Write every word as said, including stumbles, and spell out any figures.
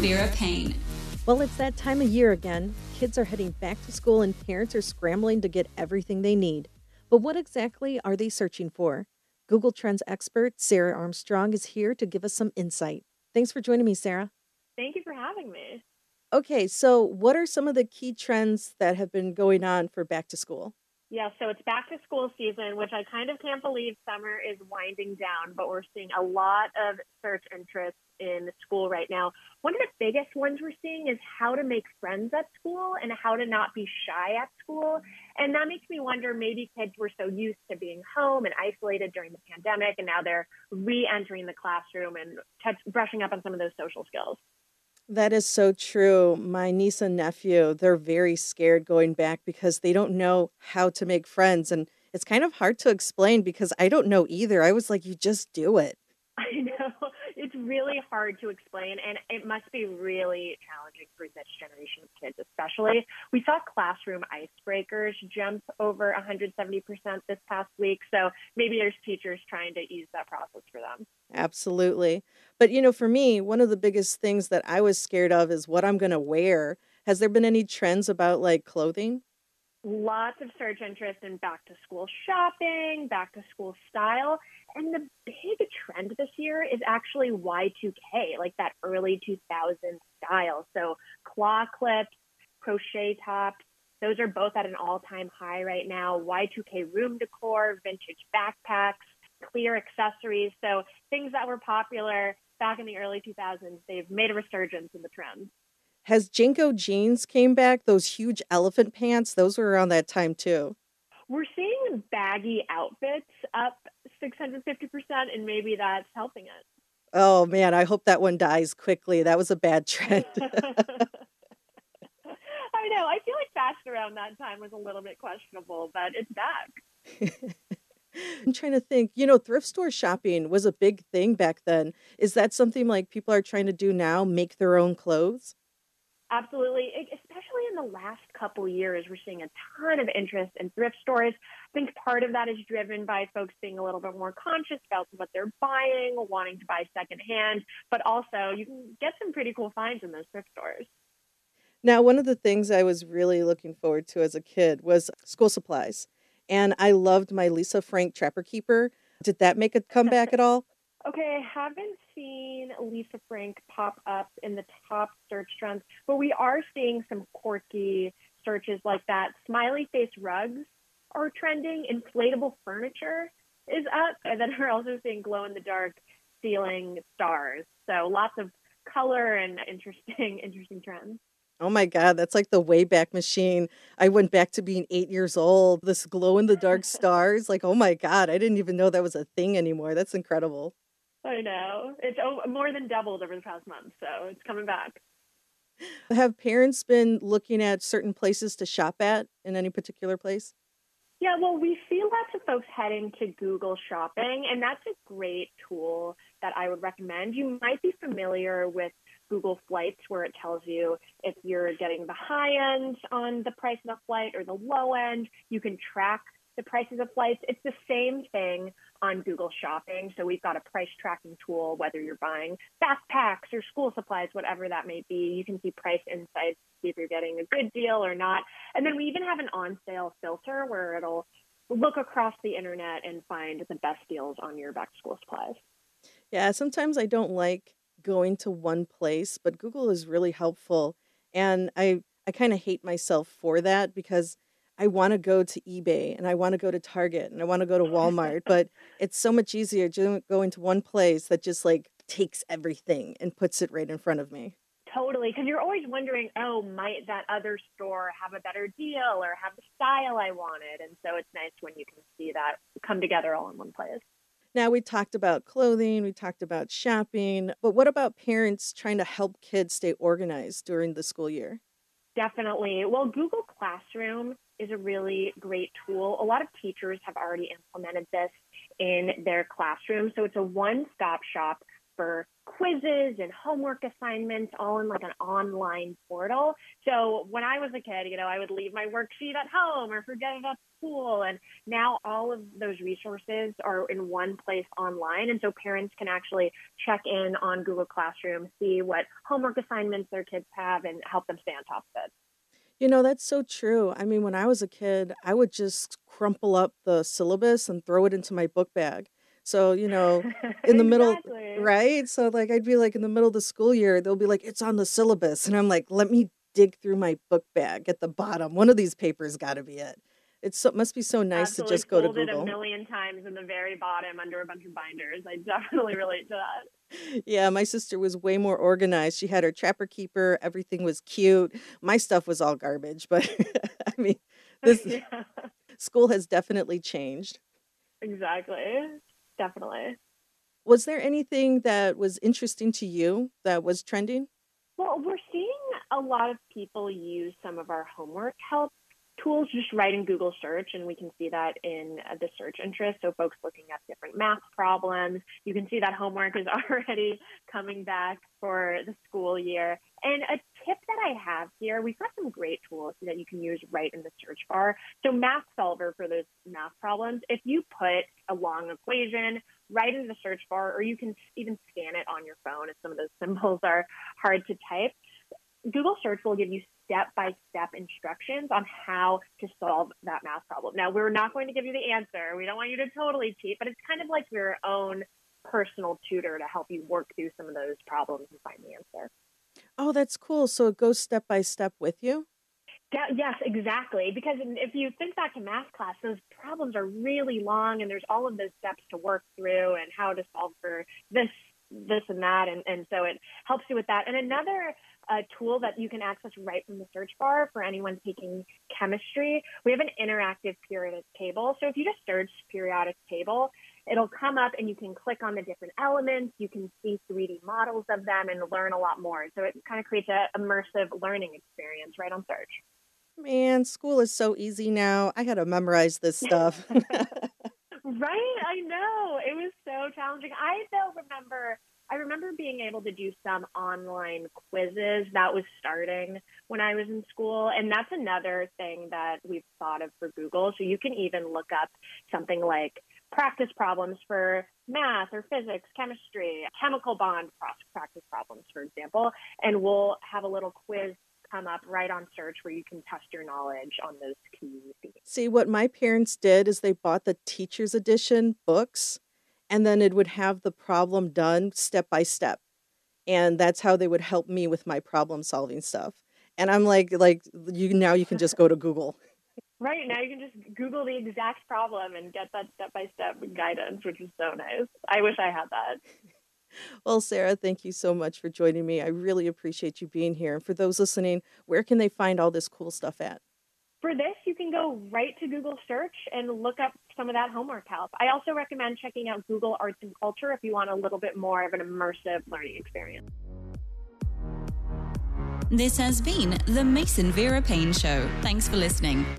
Vera Payne. Well, it's that time of year again. Kids are heading back to school and parents are scrambling to get everything they need. But what exactly are they searching for? Google Trends expert Sarah Armstrong is here to give us some insight. Thanks for joining me, Sarah. Thank you for having me. Okay, so what are some of the key trends that have been going on for back to school? Yeah, so it's back to school season, which I kind of can't believe summer is winding down, but we're seeing a lot of search interest in school right now. One of the biggest ones we're seeing is how to make friends at school and how to not be shy at school. And that makes me wonder, maybe kids were so used to being home and isolated during the pandemic, and now they're re-entering the classroom and touch, brushing up on some of those social skills. That is so true. My niece and nephew, they're very scared going back because they don't know how to make friends. And it's kind of hard to explain because I don't know either. I was like, you just do it. I know. It's really hard to explain, and it must be really challenging for this generation of kids, especially. We saw classroom icebreakers jump over one hundred seventy percent this past week, so maybe there's teachers trying to ease that process for them. Absolutely. But, you know, for me, one of the biggest things that I was scared of is what I'm going to wear. Has there been any trends about, like, clothing? Lots of search interest in back-to-school shopping, back-to-school style. And the big trend this year is actually Y two K, like that early two thousands style. So claw clips, crochet tops, those are both at an all-time high right now. Y two K room decor, vintage backpacks, clear accessories. So things that were popular back in the early two thousands, they've made a resurgence in the trend. Has J N C O jeans came back? Those huge elephant pants, those were around that time too. We're seeing baggy outfits up six hundred fifty percent, and maybe that's helping it. Oh man, I hope that one dies quickly. That was a bad trend. I know. I feel like fashion around that time was a little bit questionable, but it's back. I'm trying to think, you know, thrift store shopping was a big thing back then. Is that something like people are trying to do now, make their own clothes? Absolutely. Especially in the last couple years, we're seeing a ton of interest in thrift stores. I think part of that is driven by folks being a little bit more conscious about what they're buying, wanting to buy secondhand, but also you can get some pretty cool finds in those thrift stores. Now, one of the things I was really looking forward to as a kid was school supplies. And I loved my Lisa Frank Trapper Keeper. Did that make a comeback at all? Okay, I haven't seen Lisa Frank pop up in the top search trends, but we are seeing some quirky searches like that. Smiley face rugs are trending. Inflatable furniture is up. And then we're also seeing glow-in-the-dark ceiling stars. So lots of color and interesting, interesting trends. Oh, my God. That's like the Wayback Machine. I went back to being eight years old. This glow-in-the-dark stars. Like, oh, my God. I didn't even know that was a thing anymore. That's incredible. I know. It's more than doubled over the past month, so it's coming back. Have parents been looking at certain places to shop at in any particular place? Yeah, well, we see lots of folks heading to Google Shopping, and that's a great tool that I would recommend. You might be familiar with Google Flights, where it tells you if you're getting the high end on the price of the flight or the low end. You can track the prices of flights. It's the same thing on Google Shopping. So we've got a price tracking tool, whether you're buying backpacks or school supplies, whatever that may be. You can see price insights, see if you're getting a good deal or not. And then we even have an on-sale filter where it'll look across the internet and find the best deals on your back-to-school supplies. Yeah, sometimes I don't like going to one place, but Google is really helpful. And I, I kind of hate myself for that because I want to go to eBay and I want to go to Target and I want to go to Walmart, but it's so much easier to go into one place that just like takes everything and puts it right in front of me. Totally. Because you're always wondering, oh, might that other store have a better deal or have the style I wanted? And so it's nice when you can see that come together all in one place. Now, we talked about clothing, we talked about shopping, but what about parents trying to help kids stay organized during the school year? Definitely. Well, Google Classroom is a really great tool. A lot of teachers have already implemented this in their classroom, so it's a one-stop shop for quizzes and homework assignments, all in like an online portal. So when I was a kid, you know, I would leave my worksheet at home or forget it at school. And now all of those resources are in one place online. And so parents can actually check in on Google Classroom, see what homework assignments their kids have, and help them stay on top of it. You know, that's so true. I mean, when I was a kid, I would just crumple up the syllabus and throw it into my book bag. So, you know, in the middle, exactly. right? So like, I'd be like in the middle of the school year, they'll be like, it's on the syllabus. And I'm like, let me dig through my book bag at the bottom. One of these papers got to be it. It's so, must be so nice Absolutely to just go to Google. I folded a million times in the very bottom under a bunch of binders. I definitely relate to that. Yeah, my sister was way more organized. She had her Trapper Keeper. Everything was cute. My stuff was all garbage. But I mean, this yeah. school has definitely changed. Exactly. Definitely. Was there anything that was interesting to you that was trending? Well, we're seeing a lot of people use some of our homework help tools just right in Google search, and we can see that in the search interest. So folks looking at different math problems, you can see that homework is already coming back for the school year. And a tip that I have here, we've got some great tools that you can use right in the search bar. So Math Solver for those math problems, if you put a long equation right in the search bar, or you can even scan it on your phone if some of those symbols are hard to type, Google search will give you step-by-step instructions on how to solve that math problem. Now, we're not going to give you the answer. We don't want you to totally cheat, but it's kind of like your own personal tutor to help you work through some of those problems and find the answer. Oh, that's cool. So it goes step-by-step with you? That, yes, exactly. Because if you think back to math class, those problems are really long, and there's all of those steps to work through and how to solve for this, this and that. And, and so it helps you with that. And another a tool that you can access right from the search bar for anyone taking chemistry, we have an interactive periodic table. So if you just search periodic table, it'll come up and you can click on the different elements. You can see three D models of them and learn a lot more. So it kind of creates an immersive learning experience right on search. Man, school is so easy now. I got to memorize this stuff. Right? I know. It was so challenging. I though remember I remember being able to do some online quizzes. That was starting when I was in school. And that's another thing that we've thought of for Google. So you can even look up something like practice problems for math or physics, chemistry, chemical bond practice problems, for example. And we'll have a little quiz come up right on search where you can test your knowledge on those key themes. See, what my parents did is they bought the teacher's edition books. And then it would have the problem done step by step. And that's how they would help me with my problem solving stuff. And I'm like, like you now you can just go to Google. Right. Now you can just Google the exact problem and get that step by step guidance, which is so nice. I wish I had that. Well, Sarah, thank you so much for joining me. I really appreciate you being here. And for those listening, where can they find all this cool stuff at? For this, you can go right to Google search and look up some of that homework help. I also recommend checking out Google Arts and Culture if you want a little bit more of an immersive learning experience. This has been The Mason Vera Payne Show. Thanks for listening.